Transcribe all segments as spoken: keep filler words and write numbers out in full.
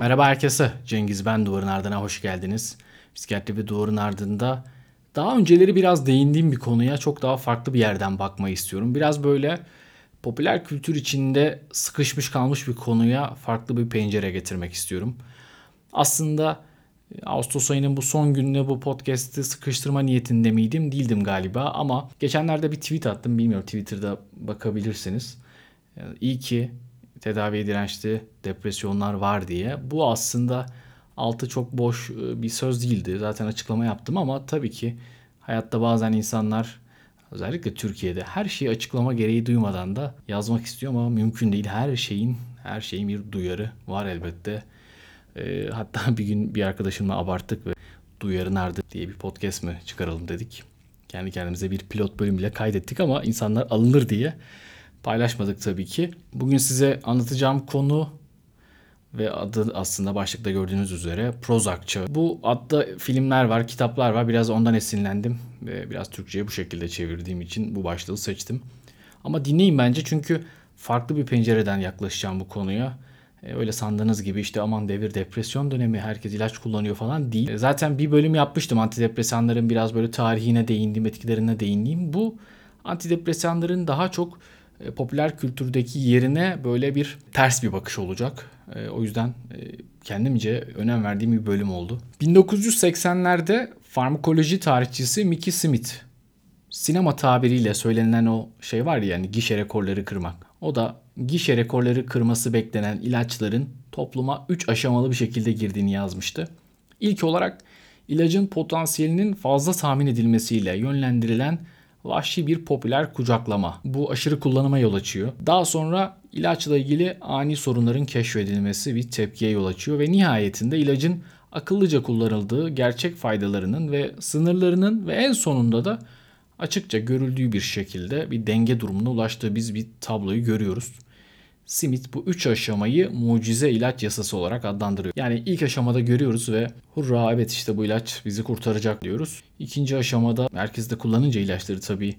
Merhaba herkese, Cengiz ben, Duvarın Ardına hoş geldiniz. Bisikletli bir Duvarın Ardında daha önceleri biraz değindiğim bir konuya çok daha farklı bir yerden bakmayı istiyorum. Biraz böyle popüler kültür içinde sıkışmış kalmış bir konuya farklı bir pencere getirmek istiyorum. Aslında Ağustos ayının bu son gününe bu podcast'i sıkıştırma niyetinde miydim? Değildim galiba ama geçenlerde bir tweet attım. Bilmiyorum, Twitter'da bakabilirsiniz. Yani iyi ki tedaviye dirençli depresyonlar var diye. Bu aslında altı çok boş bir söz değildi. Zaten açıklama yaptım ama tabii ki hayatta bazen insanlar, özellikle Türkiye'de, her şeyi açıklama gereği duymadan da yazmak istiyor ama mümkün değil. Her şeyin, her şeyin bir duyarı var elbette. E, hatta bir gün bir arkadaşımla abarttık ve Duyarın Ardı diye bir podcast mı çıkaralım dedik. Kendi kendimize bir pilot bölüm bile kaydettik ama insanlar alınır diye paylaşmadık tabii ki. Bugün size anlatacağım konu ve adı aslında başlıkta gördüğünüz üzere Prozac çağı. Bu adda filmler var, kitaplar var. Biraz ondan esinlendim ve biraz Türkçe'ye bu şekilde çevirdiğim için bu başlığı seçtim. Ama dinleyin bence, çünkü farklı bir pencereden yaklaşacağım bu konuya. Öyle sandığınız gibi işte aman devir depresyon dönemi, herkes ilaç kullanıyor falan değil. Zaten bir bölüm yapmıştım antidepresanların biraz böyle tarihine değindiğim, etkilerine değindiğim. Bu antidepresanların daha çok popüler kültürdeki yerine böyle bir ters bir bakış olacak. O yüzden kendimce önem verdiğim bir bölüm oldu. bin dokuz yüz seksenlerde farmakoloji tarihçisi Mickey Smith, sinema tabiriyle söylenen o şey var ya, yani gişe rekorları kırmak. O da gişe rekorları kırması beklenen ilaçların topluma üç aşamalı bir şekilde girdiğini yazmıştı. İlk olarak ilacın potansiyelinin fazla tahmin edilmesiyle yönlendirilen vahşi bir popüler kucaklama. Bu aşırı kullanıma yol açıyor. Daha sonra ilaçla ilgili ani sorunların keşfedilmesi bir tepkiye yol açıyor ve nihayetinde ilacın akıllıca kullanıldığı, gerçek faydalarının ve sınırlarının ve en sonunda da açıkça görüldüğü bir şekilde bir denge durumuna ulaştığı biz bir tabloyu görüyoruz. Smith bu üç aşamayı mucize ilaç yasası olarak adlandırıyor. Yani ilk aşamada görüyoruz ve hurra, evet işte bu ilaç bizi kurtaracak diyoruz. İkinci aşamada herkes de kullanınca ilaçları, tabii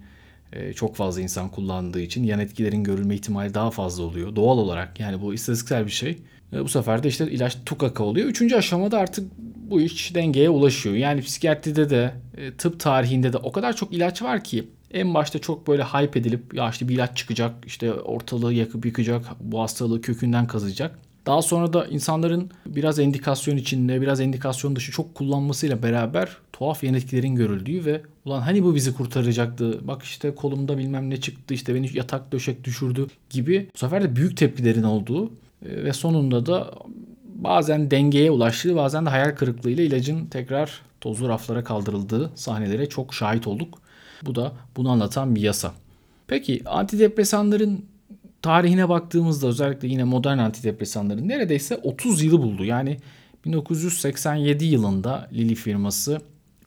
çok fazla insan kullandığı için yan etkilerin görülme ihtimali daha fazla oluyor. Doğal olarak, yani bu istatistiksel bir şey. Bu sefer de işte ilaç tukaka oluyor. Üçüncü aşamada artık bu iş dengeye ulaşıyor. Yani psikiyatride de tıp tarihinde de o kadar çok ilaç var ki en başta çok böyle hype edilip ya işte bir ilaç çıkacak, işte ortalığı yakıp yıkacak, bu hastalığı kökünden kazıyacak. Daha sonra da insanların biraz endikasyon içinde, biraz endikasyon dışı çok kullanmasıyla beraber tuhaf yan etkilerin görüldüğü ve ulan hani bu bizi kurtaracaktı, bak işte kolumda bilmem ne çıktı, işte beni yatak döşek düşürdü gibi bu sefer de büyük tepkilerin olduğu ve sonunda da bazen dengeye ulaştığı, bazen de hayal kırıklığıyla ilacın tekrar tozlu raflara kaldırıldığı sahnelere çok şahit olduk. Bu da bunu anlatan bir yasa. Peki antidepresanların tarihine baktığımızda, özellikle yine modern antidepresanların neredeyse otuz yılı buldu. Yani bin dokuz yüz seksen yedi yılında Lilly firması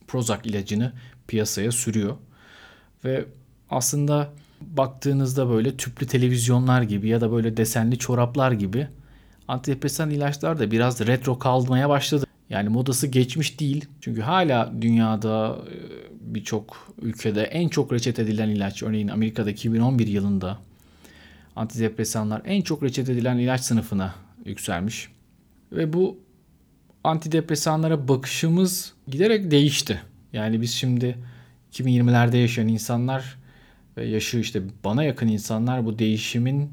Prozac ilacını piyasaya sürüyor. Ve aslında baktığınızda böyle tüplü televizyonlar gibi ya da böyle desenli çoraplar gibi antidepresan ilaçlar da biraz retro kalmaya başladı. Yani modası geçmiş değil. Çünkü hala dünyada birçok ülkede en çok reçete edilen ilaç, örneğin Amerika'da iki bin on bir yılında antidepresanlar en çok reçete edilen ilaç sınıfına yükselmiş. Ve bu antidepresanlara bakışımız giderek değişti. Yani biz şimdi iki bin yirmilerde yaşayan insanlar ve yaşı işte bana yakın insanlar bu değişimin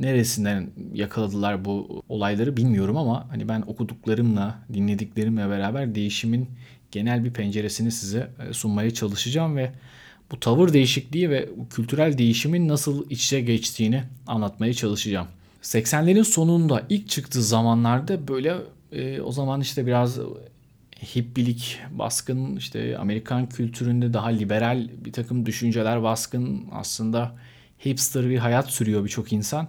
neresinden yakaladılar bu olayları bilmiyorum ama hani ben okuduklarımla, dinlediklerimle beraber değişimin genel bir penceresini size sunmaya çalışacağım ve bu tavır değişikliği ve kültürel değişimin nasıl iç içe geçtiğini anlatmaya çalışacağım. seksenlerin sonunda ilk çıktığı zamanlarda böyle e, o zaman işte biraz hippilik baskın, işte Amerikan kültüründe daha liberal bir takım düşünceler baskın, aslında hipster bir hayat sürüyor birçok insan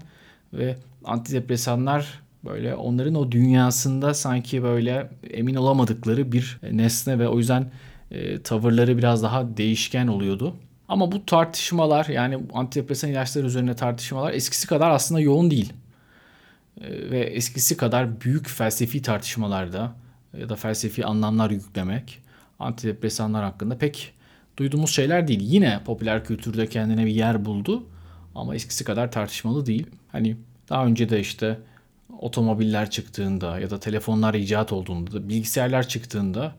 ve antidepresanlar böyle onların o dünyasında sanki böyle emin olamadıkları bir nesne ve o yüzden e, tavırları biraz daha değişken oluyordu. Ama bu tartışmalar, yani antidepresan ilaçları üzerine tartışmalar eskisi kadar aslında yoğun değil. E, ve eskisi kadar büyük felsefi tartışmalarda ya da felsefi anlamlar yüklemek antidepresanlar hakkında pek duyduğumuz şeyler değil. Yine popüler kültürde kendine bir yer buldu ama eskisi kadar tartışmalı değil. Hani Daha önce de işte otomobiller çıktığında ya da telefonlar icat olduğunda, bilgisayarlar çıktığında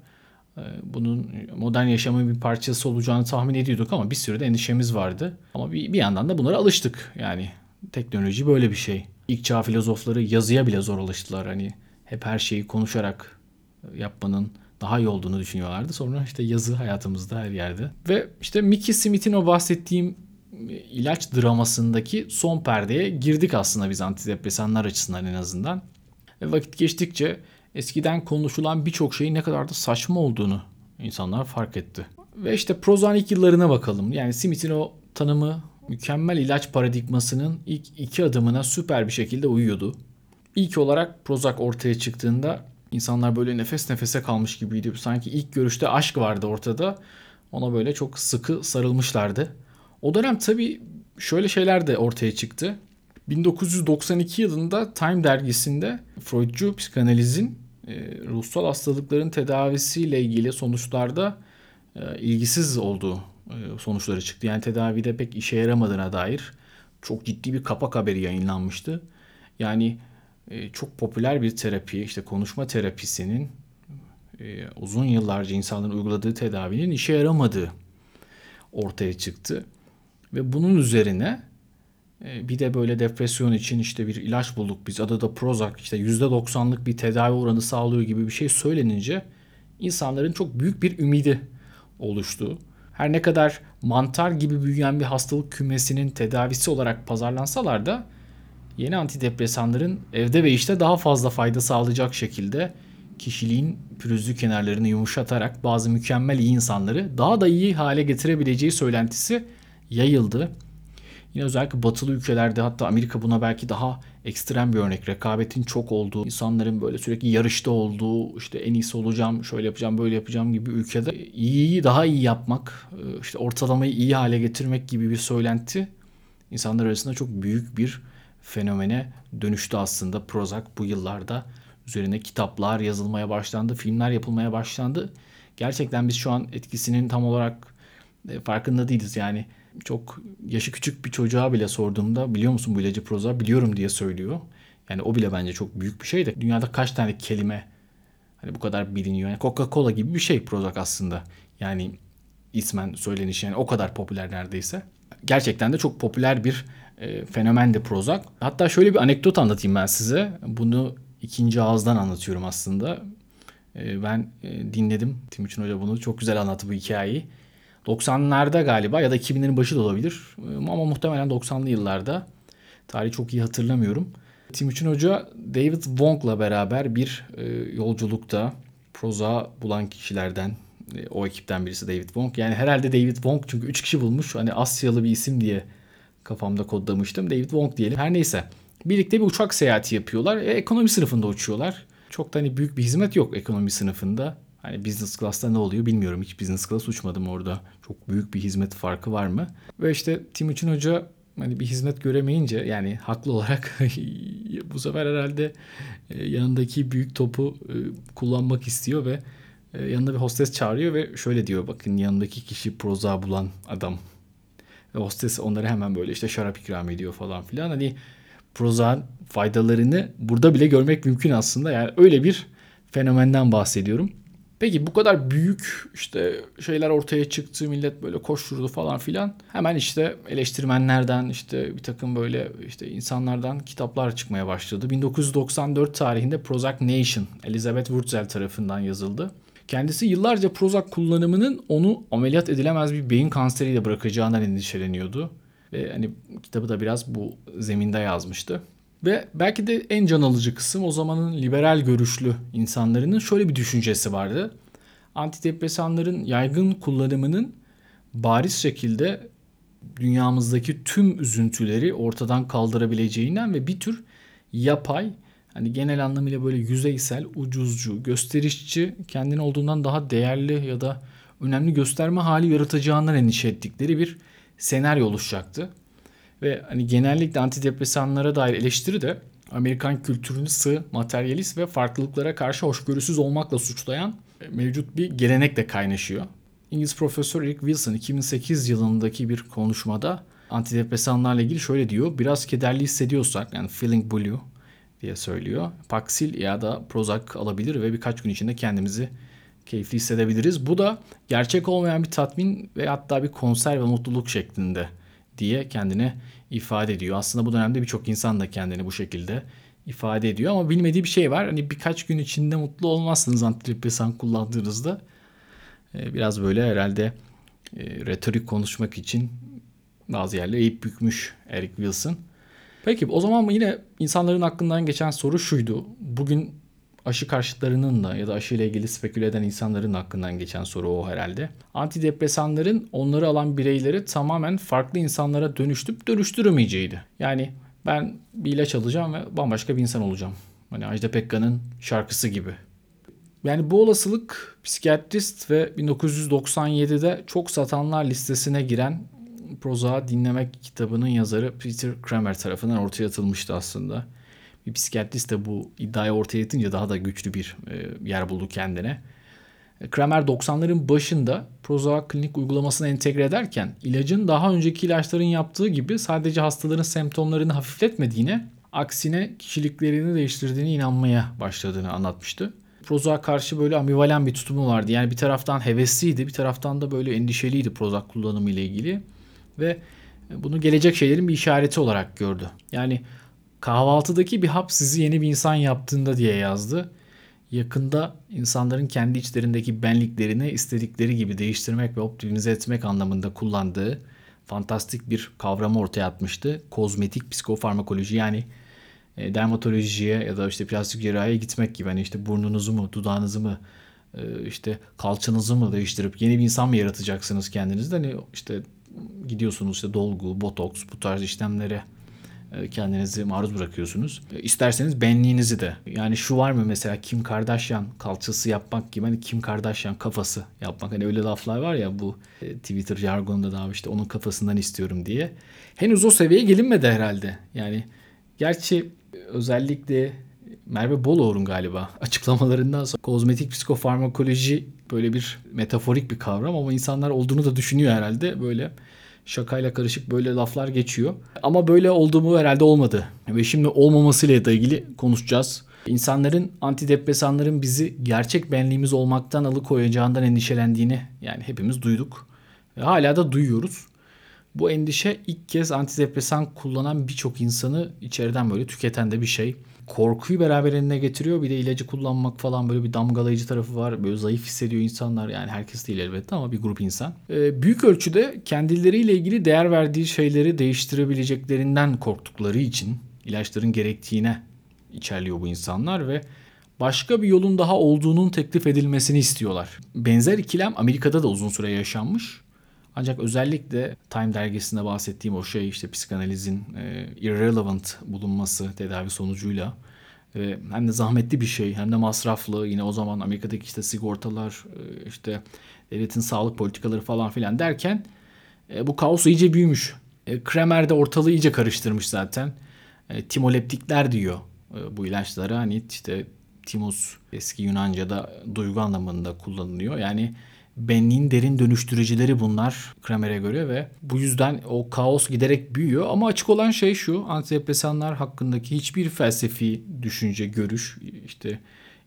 bunun modern yaşamın bir parçası olacağını tahmin ediyorduk ama bir sürü de endişemiz vardı. Ama bir, bir yandan da bunlara alıştık. Yani teknoloji böyle bir şey. İlk çağ filozofları yazıya bile zor alıştılar. Hani hep her şeyi konuşarak yapmanın daha iyi olduğunu düşünüyorlardı. Sonra işte yazı hayatımızda her yerde. Ve işte Mickey Smith'in o bahsettiğim ilaç dramasındaki son perdeye girdik aslında biz antidepresanlar açısından en azından. Ve vakit geçtikçe eskiden konuşulan birçok şeyin ne kadar da saçma olduğunu insanlar fark etti. Ve işte Prozac ilk yıllarına bakalım. Yani Smith'in o tanımı mükemmel ilaç paradigmasının ilk iki adımına süper bir şekilde uyuyordu. İlk olarak Prozac ortaya çıktığında insanlar böyle nefes nefese kalmış gibiydi. Sanki ilk görüşte aşk vardı ortada. Ona böyle çok sıkı sarılmışlardı. O dönem tabii şöyle şeyler de ortaya çıktı. bin dokuz yüz doksan iki yılında Time dergisinde Freudcu psikanalizin ruhsal hastalıkların tedavisiyle ilgili sonuçlarda ilgisiz olduğu sonuçları çıktı. Yani tedavide pek işe yaramadığına dair çok ciddi bir kapak haberi yayınlanmıştı. Yani çok popüler bir terapi, işte konuşma terapisinin uzun yıllarca insanların uyguladığı tedavinin işe yaramadığı ortaya çıktı. Ve bunun üzerine bir de böyle depresyon için işte bir ilaç bulduk biz, adı da Prozac, işte yüzde doksanlık bir tedavi oranı sağlıyor gibi bir şey söylenince insanların çok büyük bir ümidi oluştu. Her ne kadar mantar gibi büyüyen bir hastalık kümesinin tedavisi olarak pazarlansalar da yeni antidepresanların evde ve işte daha fazla fayda sağlayacak şekilde kişiliğin pürüzlü kenarlarını yumuşatarak bazı mükemmel iyi insanları daha da iyi hale getirebileceği söylentisi yayıldı. Yine özellikle batılı ülkelerde, hatta Amerika buna belki daha ekstrem bir örnek. Rekabetin çok olduğu, insanların böyle sürekli yarışta olduğu, işte en iyisi olacağım, şöyle yapacağım, böyle yapacağım gibi ülkede iyiyi daha iyi yapmak, işte ortalamayı iyi hale getirmek gibi bir söylenti insanlar arasında çok büyük bir fenomene dönüştü aslında. Prozac bu yıllarda üzerine kitaplar yazılmaya başlandı, filmler yapılmaya başlandı. Gerçekten biz şu an etkisinin tam olarak farkında değiliz. Yani çok yaşı küçük bir çocuğa bile sorduğumda biliyor musun bu ilacı Prozac, biliyorum diye söylüyor. Yani o bile bence çok büyük bir şey de dünyada kaç tane kelime hani bu kadar biliniyor. Yani Coca-Cola gibi bir şey Prozac aslında. Yani ismen söylenişi, yani o kadar popüler neredeyse. Gerçekten de çok popüler bir e, fenomen de Prozac. Hatta şöyle bir anekdot anlatayım ben size. Bunu ikinci ağızdan anlatıyorum aslında. E, ben e, dinledim. Timuçin Hoca bunu çok güzel anlattı bu hikayeyi. doksanlarda galiba ya da iki binlerin başı da olabilir ama muhtemelen doksanlı yıllarda. Tarihi çok iyi hatırlamıyorum. Timuçin Hoca David Wong'la beraber bir yolculukta Prozac'ı bulan kişilerden, o ekipten birisi David Wong. Yani herhalde David Wong çünkü üç kişi bulmuş. Hani Asyalı bir isim diye kafamda kodlamıştım. David Wong diyelim. Her neyse. Birlikte bir uçak seyahati yapıyorlar. E, ekonomi sınıfında uçuyorlar. Çok da hani büyük bir hizmet yok ekonomi sınıfında. Hani business class'ta ne oluyor bilmiyorum. Hiç business class uçmadım orada. Çok büyük bir hizmet farkı var mı? Ve işte Timuçin Hoca hani bir hizmet göremeyince, yani haklı olarak bu sefer herhalde yanındaki büyük topu kullanmak istiyor ve yanına bir hostes çağırıyor ve şöyle diyor, bakın yanındaki kişi Prozac'ı bulan adam. Ve hostes onlara hemen böyle işte şarap ikram ediyor falan filan. Hani Prozac'ın faydalarını burada bile görmek mümkün aslında. Yani öyle bir fenomenden bahsediyorum. Peki bu kadar büyük işte şeyler ortaya çıktı, millet böyle koşturdu falan filan. Hemen işte eleştirmenlerden, işte bir takım böyle işte insanlardan kitaplar çıkmaya başladı. bin dokuz yüz doksan dört tarihinde Prozac Nation, Elizabeth Wurtzel tarafından yazıldı. Kendisi yıllarca Prozac kullanımının onu ameliyat edilemez bir beyin kanseriyle bırakacağından endişeleniyordu. Ve hani kitabı da biraz bu zeminde yazmıştı. Ve belki de en can alıcı kısım, o zamanın liberal görüşlü insanların şöyle bir düşüncesi vardı. Antidepresanların yaygın kullanımının bariz şekilde dünyamızdaki tüm üzüntüleri ortadan kaldırabileceğinden ve bir tür yapay, hani genel anlamıyla böyle yüzeysel, ucuzcu, gösterişçi, kendini olduğundan daha değerli ya da önemli gösterme hali yaratacağından endişe ettikleri bir senaryo oluşacaktı. Ve hani genellikle antidepresanlara dair eleştiri de Amerikan kültürünü sığ, materyalist ve farklılıklara karşı hoşgörüsüz olmakla suçlayan mevcut bir gelenekle kaynaşıyor. İngiliz Profesör Eric Wilson iki bin sekiz yılındaki bir konuşmada antidepresanlarla ilgili şöyle diyor. Biraz kederli hissediyorsak, yani feeling blue diye söylüyor, Paxil ya da Prozac alabilir ve birkaç gün içinde kendimizi keyifli hissedebiliriz. Bu da gerçek olmayan bir tatmin ve hatta bir konser ve mutluluk şeklinde diye kendine ifade ediyor. Aslında bu dönemde birçok insan da kendini bu şekilde ifade ediyor ama bilmediği bir şey var. Hani birkaç gün içinde mutlu olmazsınız antidepresan kullandığınızda. Biraz böyle herhalde retorik konuşmak için bazı yerleri eğip bükmüş Eric Wilson. Peki o zaman yine insanların aklından geçen soru şuydu. Bugün aşı karşıtlarının da ya da aşıyla ilgili speküle eden insanların aklından geçen soru o herhalde. Antidepresanların onları alan bireyleri tamamen farklı insanlara dönüştüp dönüştüremeyeceğiydi. Yani ben bir ilaç alacağım ve bambaşka bir insan olacağım. Hani Ajda Pekka'nın şarkısı gibi. Yani bu olasılık psikiyatrist ve bin dokuz yüz doksan yedide çok satanlar listesine giren Prozaha Dinlemek kitabının yazarı Peter Kramer tarafından ortaya atılmıştı aslında. Bir psikiyatrist de bu iddiayı ortaya atınca daha da güçlü bir yer buldu kendine. Kramer doksanların başında Prozac klinik uygulamasına entegre ederken ilacın daha önceki ilaçların yaptığı gibi sadece hastaların semptomlarını hafifletmediğine, aksine kişiliklerini değiştirdiğine inanmaya başladığını anlatmıştı. Prozac'a karşı böyle ambivalen bir tutumu vardı. Yani bir taraftan hevesliydi, bir taraftan da böyle endişeliydi Prozac kullanımı ile ilgili ve bunu gelecek şeylerin bir işareti olarak gördü. Yani kahvaltıdaki bir hap sizi yeni bir insan yaptığında diye yazdı. Yakında insanların kendi içlerindeki benliklerini istedikleri gibi değiştirmek ve optimize etmek anlamında kullandığı fantastik bir kavramı ortaya atmıştı. Kozmetik psikofarmakoloji, yani dermatolojiye ya da işte plastik cerrahiye gitmek gibi. Hani işte burnunuzu mu, dudağınızı mı, işte kalçanızı mı değiştirip yeni bir insan mı yaratacaksınız kendinizden? Hani işte gidiyorsunuz işte dolgu, botoks, bu tarz işlemlere kendinizi maruz bırakıyorsunuz. İsterseniz benliğinizi de. Yani şu var mı mesela, Kim Kardashian kalçası yapmak gibi, hani Kim Kardashian kafası yapmak. Hani öyle laflar var ya bu Twitter jargonunda da, işte onun kafasından istiyorum diye. Henüz o seviyeye gelinmedi herhalde. Yani gerçi özellikle Merve Boluğur'un galiba açıklamalarından sonra kozmetik psikofarmakoloji böyle bir metaforik bir kavram ama insanlar olduğunu da düşünüyor herhalde, böyle şakayla karışık böyle laflar geçiyor. Ama böyle olduğumu herhalde olmadı. Ve şimdi olmamasıyla da ilgili konuşacağız. İnsanların antidepresanların bizi gerçek benliğimiz olmaktan alıkoyacağından endişelendiğini yani hepimiz duyduk. Ve hala da duyuyoruz. Bu endişe ilk kez antidepresan kullanan birçok insanı içeriden böyle tüketen de bir şey. Korkuyu beraberinde getiriyor. Bir de ilacı kullanmak falan, böyle bir damgalayıcı tarafı var. Böyle zayıf hissediyor insanlar. Yani herkes değil elbette ama bir grup insan. Ee, büyük ölçüde kendileriyle ilgili değer verdiği şeyleri değiştirebileceklerinden korktukları için ilaçların gerektiğine içerliyor bu insanlar ve başka bir yolun daha olduğunun teklif edilmesini istiyorlar. Benzer ikilem Amerika'da da uzun süre yaşanmış. Ancak özellikle Time dergisinde bahsettiğim o şey, işte psikanalizin e, irrelevant bulunması tedavi sonucuyla e, hem de zahmetli bir şey hem de masraflı, yine o zaman Amerika'daki işte sigortalar, e, işte devletin sağlık politikaları falan filan derken e, bu kaos iyice büyümüş. E, Kramer de ortalığı iyice karıştırmış zaten. E, timoleptikler diyor e, bu ilaçlara, hani işte timos eski Yunanca'da duygu anlamında kullanılıyor. Yani benliğin derin dönüştürücüleri bunlar Kramer'e göre ve bu yüzden o kaos giderek büyüyor. Ama açık olan şey şu: antidepresanlar hakkındaki hiçbir felsefi düşünce, görüş, işte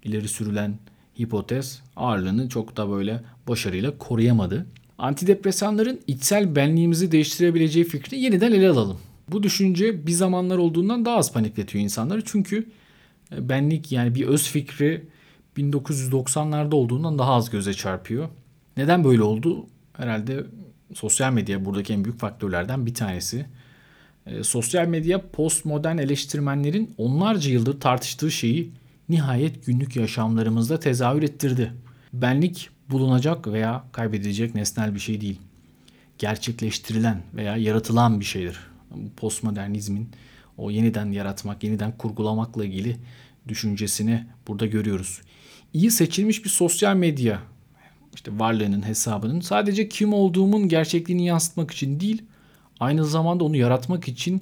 ileri sürülen hipotez ağırlığını çok da böyle başarıyla koruyamadı. Antidepresanların içsel benliğimizi değiştirebileceği fikri yeniden ele alalım. Bu düşünce bir zamanlar olduğundan daha az panikletiyor insanları. Çünkü benlik, yani bir öz fikri bin dokuz yüz doksanlarda olduğundan daha az göze çarpıyor. Neden böyle oldu? Herhalde sosyal medya buradaki en büyük faktörlerden bir tanesi. E, sosyal medya postmodern eleştirmenlerin onlarca yıldır tartıştığı şeyi nihayet günlük yaşamlarımızda tezahür ettirdi. Benlik bulunacak veya kaybedilecek nesnel bir şey değil. Gerçekleştirilen veya yaratılan bir şeydir. Postmodernizmin o yeniden yaratmak, yeniden kurgulamakla ilgili düşüncesini burada görüyoruz. İyi seçilmiş bir sosyal medya, İşte varlığının, hesabının sadece kim olduğumun gerçekliğini yansıtmak için değil, aynı zamanda onu yaratmak için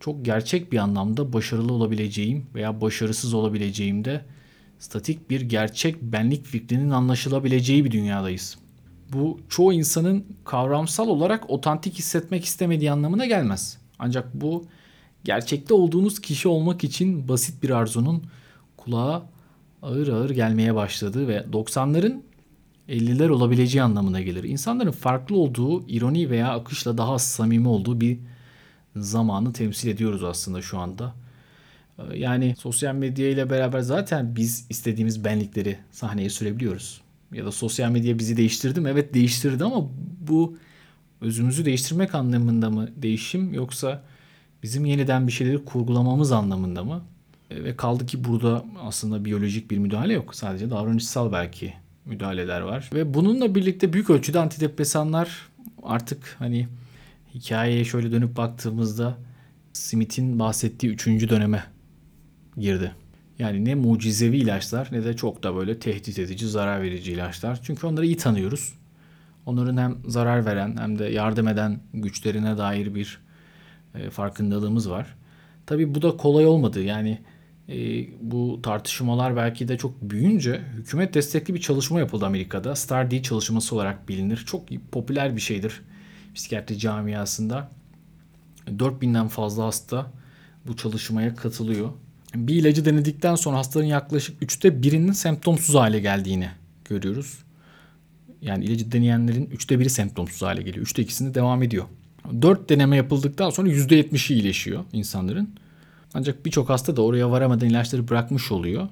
çok gerçek bir anlamda başarılı olabileceğim veya başarısız olabileceğimde statik bir gerçek benlik fikrinin anlaşılabileceği bir dünyadayız. Bu çoğu insanın kavramsal olarak otantik hissetmek istemediği anlamına gelmez. Ancak bu gerçekte olduğunuz kişi olmak için basit bir arzunun kulağa ağır ağır gelmeye başladığı ve doksanların elliler olabileceği anlamına gelir. İnsanların farklı olduğu, ironi veya akışla daha samimi olduğu bir zamanı temsil ediyoruz aslında şu anda. Yani sosyal medya ile beraber zaten biz istediğimiz benlikleri sahneye sürebiliyoruz. Ya da sosyal medya bizi değiştirdi mi? Evet, değiştirdi, ama bu özümüzü değiştirmek anlamında mı değişim, yoksa bizim yeniden bir şeyleri kurgulamamız anlamında mı? Ve kaldı ki burada aslında biyolojik bir müdahale yok. Sadece davranışsal belki müdahaleler var. Ve bununla birlikte büyük ölçüde antidepresanlar artık, hani hikayeye şöyle dönüp baktığımızda, Smith'in bahsettiği üçüncü döneme girdi. Yani ne mucizevi ilaçlar ne de çok da böyle tehdit edici, zarar verici ilaçlar. Çünkü onları iyi tanıyoruz. Onların hem zarar veren hem de yardım eden güçlerine dair bir e, farkındalığımız var. Tabii bu da kolay olmadı. Yani e, bu tartışmalar belki de çok büyüyünce hükümet destekli bir çalışma yapıldı Amerika'da. Star D çalışması olarak bilinir. Çok popüler bir şeydir psikiyatri camiasında. dört binden fazla hasta bu çalışmaya katılıyor. Bir ilacı denedikten sonra hastaların yaklaşık üçte birinin semptomsuz hale geldiğini görüyoruz. Yani ilacı deneyenlerin üçte biri semptomsuz hale geliyor. Üçte ikisinde devam ediyor. Dört deneme yapıldıktan sonra yüzde yetmişi iyileşiyor insanların. Ancak birçok hasta da oraya varamadan ilaçları bırakmış oluyor.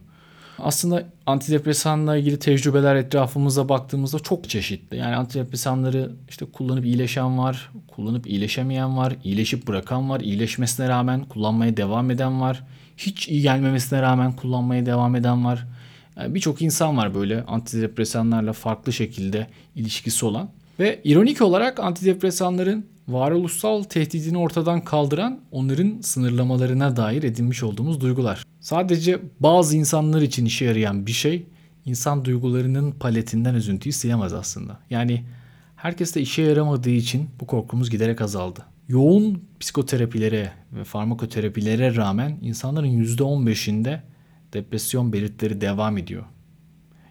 Aslında antidepresanla ilgili tecrübeler etrafımıza baktığımızda çok çeşitli. Yani antidepresanları işte kullanıp iyileşen var, kullanıp iyileşemeyen var, iyileşip bırakan var, iyileşmesine rağmen kullanmaya devam eden var, hiç iyi gelmemesine rağmen kullanmaya devam eden var. Yani birçok insan var böyle antidepresanlarla farklı şekilde ilişkisi olan. Ve ironik olarak antidepresanların varoluşsal tehdidini ortadan kaldıran onların sınırlamalarına dair edinmiş olduğumuz duygular. Sadece bazı insanlar için işe yarayan bir şey, insan duygularının paletinden üzüntüyü silemez aslında. Yani herkes de işe yaramadığı için bu korkumuz giderek azaldı. Yoğun psikoterapilere ve farmakoterapilere rağmen insanların yüzde on beşinde depresyon belirtileri devam ediyor.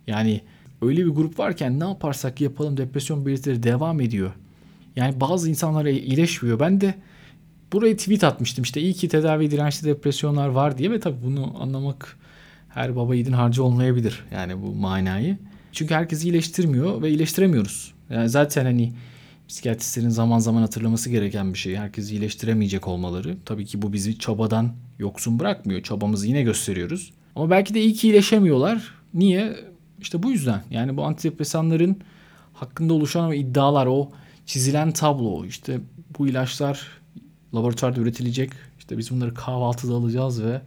Yani öyle bir grup varken ne yaparsak yapalım depresyon belirtileri devam ediyor. Yani bazı insanlara iyileşmiyor. Ben de buraya tweet atmıştım, işte iyi ki tedavi dirençli depresyonlar var diye. Ve tabii bunu anlamak her baba yiğidin harcı olmayabilir. Yani bu manayı. Çünkü herkesi iyileştirmiyor ve iyileştiremiyoruz. Yani zaten hani psikiyatristlerin zaman zaman hatırlaması gereken bir şey. Herkesi iyileştiremeyecek olmaları. Tabii ki bu bizi çabadan yoksun bırakmıyor. Çabamızı yine gösteriyoruz. Ama belki de iyi ki iyileşemiyorlar. Niye? İşte bu yüzden. Yani bu antidepresanların hakkında oluşan iddialar, o çizilen tablo, işte bu ilaçlar laboratuvarda üretilecek, işte biz bunları kahvaltıda alacağız ve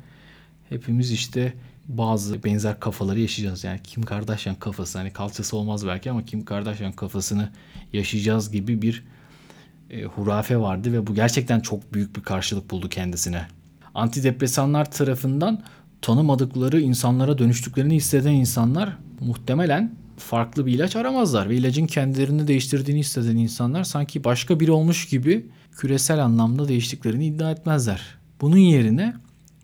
hepimiz işte bazı benzer kafaları yaşayacağız. Yani Kim Kardashian kafası, hani kalçası olmaz belki ama Kim Kardashian kafasını yaşayacağız gibi bir e, hurafe vardı ve bu gerçekten çok büyük bir karşılık buldu kendisine. Antidepresanlar tarafından tanımadıkları insanlara dönüştüklerini hisseden insanlar muhtemelen farklı bir ilaç aramazlar ve ilacın kendilerini değiştirdiğini hisseden insanlar sanki başka biri olmuş gibi küresel anlamda değiştiklerini iddia etmezler. Bunun yerine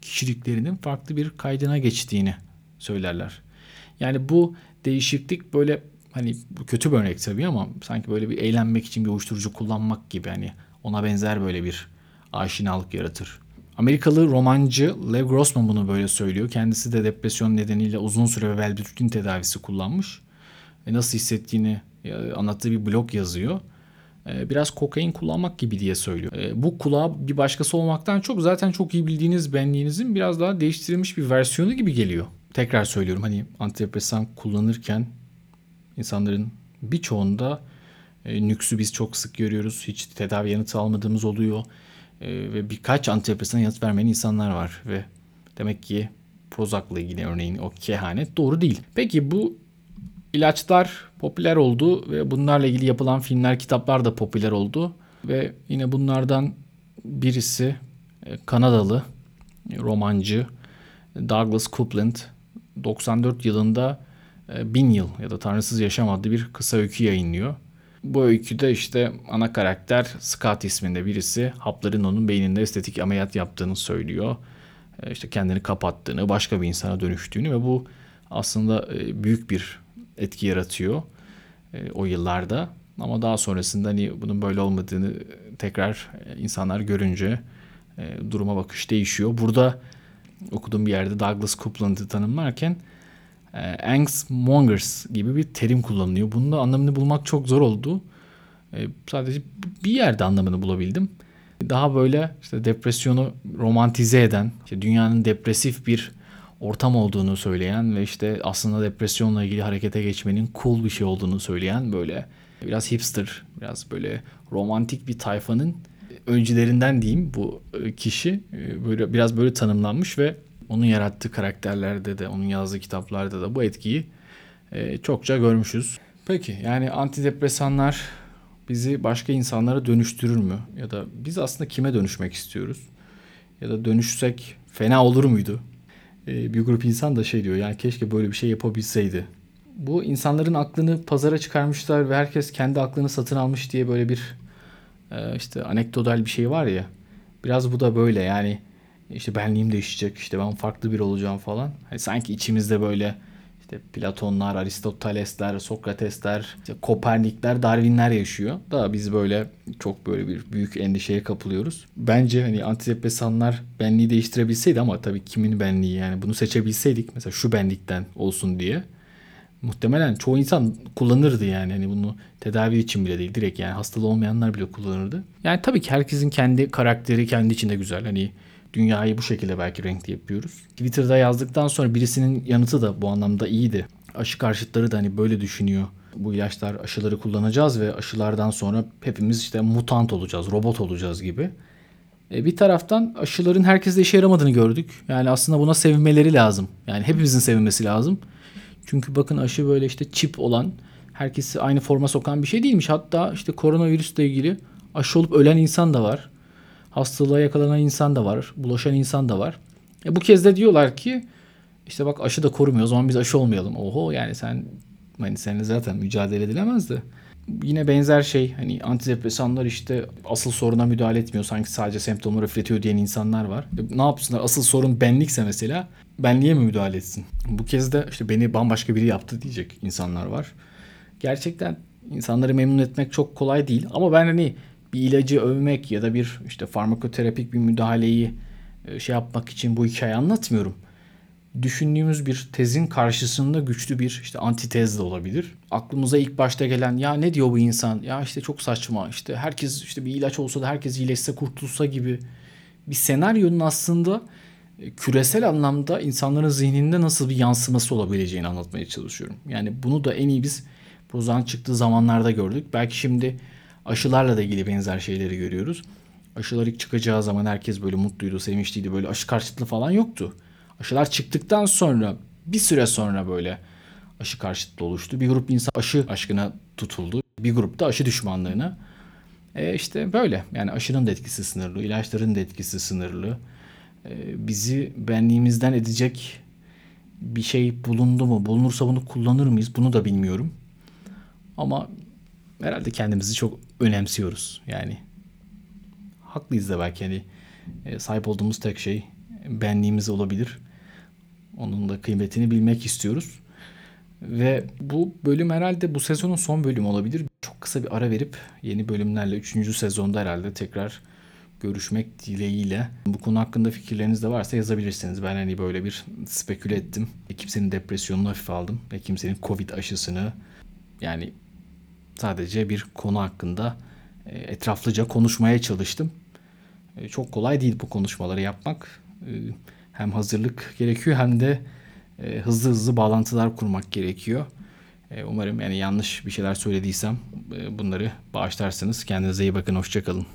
kişiliklerinin farklı bir kaydına geçtiğini söylerler. Yani bu değişiklik böyle, hani kötü bir örnek tabii ama sanki böyle bir eğlenmek için bir uyuşturucu kullanmak gibi, hani ona benzer böyle bir aşinalık yaratır. Amerikalı romancı Lev Grossman bunu böyle söylüyor. Kendisi de depresyon nedeniyle uzun süre velbutrin tedavisi kullanmış. Ve nasıl hissettiğini anlattığı bir blog yazıyor. Biraz kokain kullanmak gibi diye söylüyor. Bu kulağa bir başkası olmaktan çok zaten çok iyi bildiğiniz benliğinizin biraz daha değiştirilmiş bir versiyonu gibi geliyor. Tekrar söylüyorum, hani antidepresan kullanırken insanların birçoğunda nüksü biz çok sık görüyoruz. Hiç tedavi yanıtı almadığımız oluyor. Ve birkaç antidepresan yanıt vermeyen insanlar var. Ve demek ki Prozac'la ilgili örneğin o kehanet doğru değil. Peki bu İlaçlar popüler oldu ve bunlarla ilgili yapılan filmler, kitaplar da popüler oldu. Ve yine bunlardan birisi Kanadalı romancı Douglas Coupland doksan dört yılında Bin Yıl ya da Tanrısız Yaşam adlı bir kısa öykü yayınlıyor. Bu öyküde işte ana karakter Scott isminde birisi hapların onun beyninde estetik ameliyat yaptığını söylüyor. İşte kendini kapattığını, başka bir insana dönüştüğünü ve bu aslında büyük bir etki yaratıyor. e, o yıllarda. Ama daha sonrasında hani bunun böyle olmadığını tekrar insanlar görünce e, duruma bakış değişiyor. Burada okuduğum bir yerde Douglas Coupland'ı tanımlarken e, angstmongers gibi bir terim kullanılıyor. Bunun da anlamını bulmak çok zor oldu. E, sadece bir yerde anlamını bulabildim. Daha böyle işte depresyonu romantize eden, işte dünyanın depresif bir ortam olduğunu söyleyen ve işte aslında depresyonla ilgili harekete geçmenin cool bir şey olduğunu söyleyen böyle biraz hipster, biraz böyle romantik bir tayfanın öncülerinden diyeyim bu kişi. Böyle biraz böyle tanımlanmış ve onun yarattığı karakterlerde de, onun yazdığı kitaplarda da bu etkiyi çokça görmüşüz. Peki yani antidepresanlar bizi başka insanlara dönüştürür mü? Ya da biz aslında kime dönüşmek istiyoruz? Ya da dönüşsek fena olur muydu? Bir grup insan da şey diyor, yani keşke böyle bir şey yapabilseydi. Bu insanların aklını pazara çıkarmışlar ve herkes kendi aklını satın almış diye böyle bir işte anekdotal bir şey var ya. Biraz bu da böyle yani işte benliğim değişecek, işte ben farklı bir olacağım falan. Hani sanki içimizde böyle işte Platonlar, Aristotelesler, Sokratesler, işte Kopernikler, Darwinler yaşıyor. Daha biz böyle çok böyle bir büyük endişeye kapılıyoruz. Bence hani antidepresanlar benliği değiştirebilseydi ama tabii kimin benliği yani bunu seçebilseydik mesela şu benlikten olsun diye. Muhtemelen çoğu insan kullanırdı yani hani bunu tedavi için bile değil direkt yani hastalığı olmayanlar bile kullanırdı. Yani tabii ki herkesin kendi karakteri kendi içinde güzel hani dünyayı bu şekilde belki renkli yapıyoruz. Twitter'da yazdıktan sonra birisinin yanıtı da bu anlamda iyiydi. Aşı karşıtları da hani böyle düşünüyor. Bu ilaçlar aşıları kullanacağız ve aşılardan sonra hepimiz işte mutant olacağız, robot olacağız gibi. E bir taraftan aşıların herkeste işe yaramadığını gördük. Yani aslında buna sevinmeleri lazım. Yani hepimizin sevinmesi lazım. Çünkü bakın aşı böyle işte çip olan, herkesi aynı forma sokan bir şey değilmiş. Hatta işte koronavirüsle ilgili aşı olup ölen insan da var. Hastalığa yakalanan insan da var. Bulaşan insan da var. E bu kez de diyorlar ki işte bak aşı da korumuyor. O zaman biz aşı olmayalım. Oho yani sen hani seninle zaten mücadele edilemezdi. Yine benzer şey hani antidepresanlar işte asıl soruna müdahale etmiyor. Sanki sadece semptomları hafifletiyor diyen insanlar var. E ne yapsınlar? Asıl sorun benlikse mesela benliğe mi müdahale etsin? Bu kez de işte beni bambaşka biri yaptı diyecek insanlar var. Gerçekten insanları memnun etmek çok kolay değil. Ama ben hani bir ilacı övmek ya da bir işte farmakoterapik bir müdahaleyi şey yapmak için bu hikayeyi anlatmıyorum. Düşündüğümüz bir tezin karşısında güçlü bir işte antitez de olabilir. Aklımıza ilk başta gelen ya ne diyor bu insan? Ya işte çok saçma. İşte herkes işte bir ilaç olsa da herkes iyileşse kurtulsa gibi bir senaryonun aslında küresel anlamda insanların zihninde nasıl bir yansıması olabileceğini anlatmaya çalışıyorum. Yani bunu da en iyi biz Prozac'ın çıktığı zamanlarda gördük. Belki şimdi aşılarla da ilgili benzer şeyleri görüyoruz. Aşılar ilk çıkacağı zaman herkes böyle mutluydu, sevinçliydi. Böyle aşı karşıtlığı falan yoktu. Aşılar çıktıktan sonra bir süre sonra böyle aşı karşıtlığı oluştu. Bir grup insan aşı aşkına tutuldu. Bir grup da aşı düşmanlığına. E işte böyle. Yani aşının da etkisi sınırlı, ilaçların da etkisi sınırlı. E bizi benliğimizden edecek bir şey bulundu mu? Bulunursa bunu kullanır mıyız? Bunu da bilmiyorum. Ama herhalde kendimizi çok önemsiyoruz. Yani haklıyız da belki hani sahip olduğumuz tek şey benliğimiz olabilir. Onun da kıymetini bilmek istiyoruz. Ve bu bölüm herhalde bu sezonun son bölümü olabilir. Çok kısa bir ara verip yeni bölümlerle üçüncü sezonda herhalde tekrar görüşmek dileğiyle. Bu konu hakkında fikirleriniz de varsa yazabilirsiniz. Ben hani böyle bir speküle ettim. E kimsenin depresyonunu hafife aldım. E kimsenin Covid aşısını yani sadece bir konu hakkında etraflıca konuşmaya çalıştım. Çok kolay değil bu konuşmaları yapmak. Hem hazırlık gerekiyor hem de hızlı hızlı bağlantılar kurmak gerekiyor. Umarım yani yanlış bir şeyler söylediysem bunları bağışlarsınız. Kendinize iyi bakın. Hoşça kalın.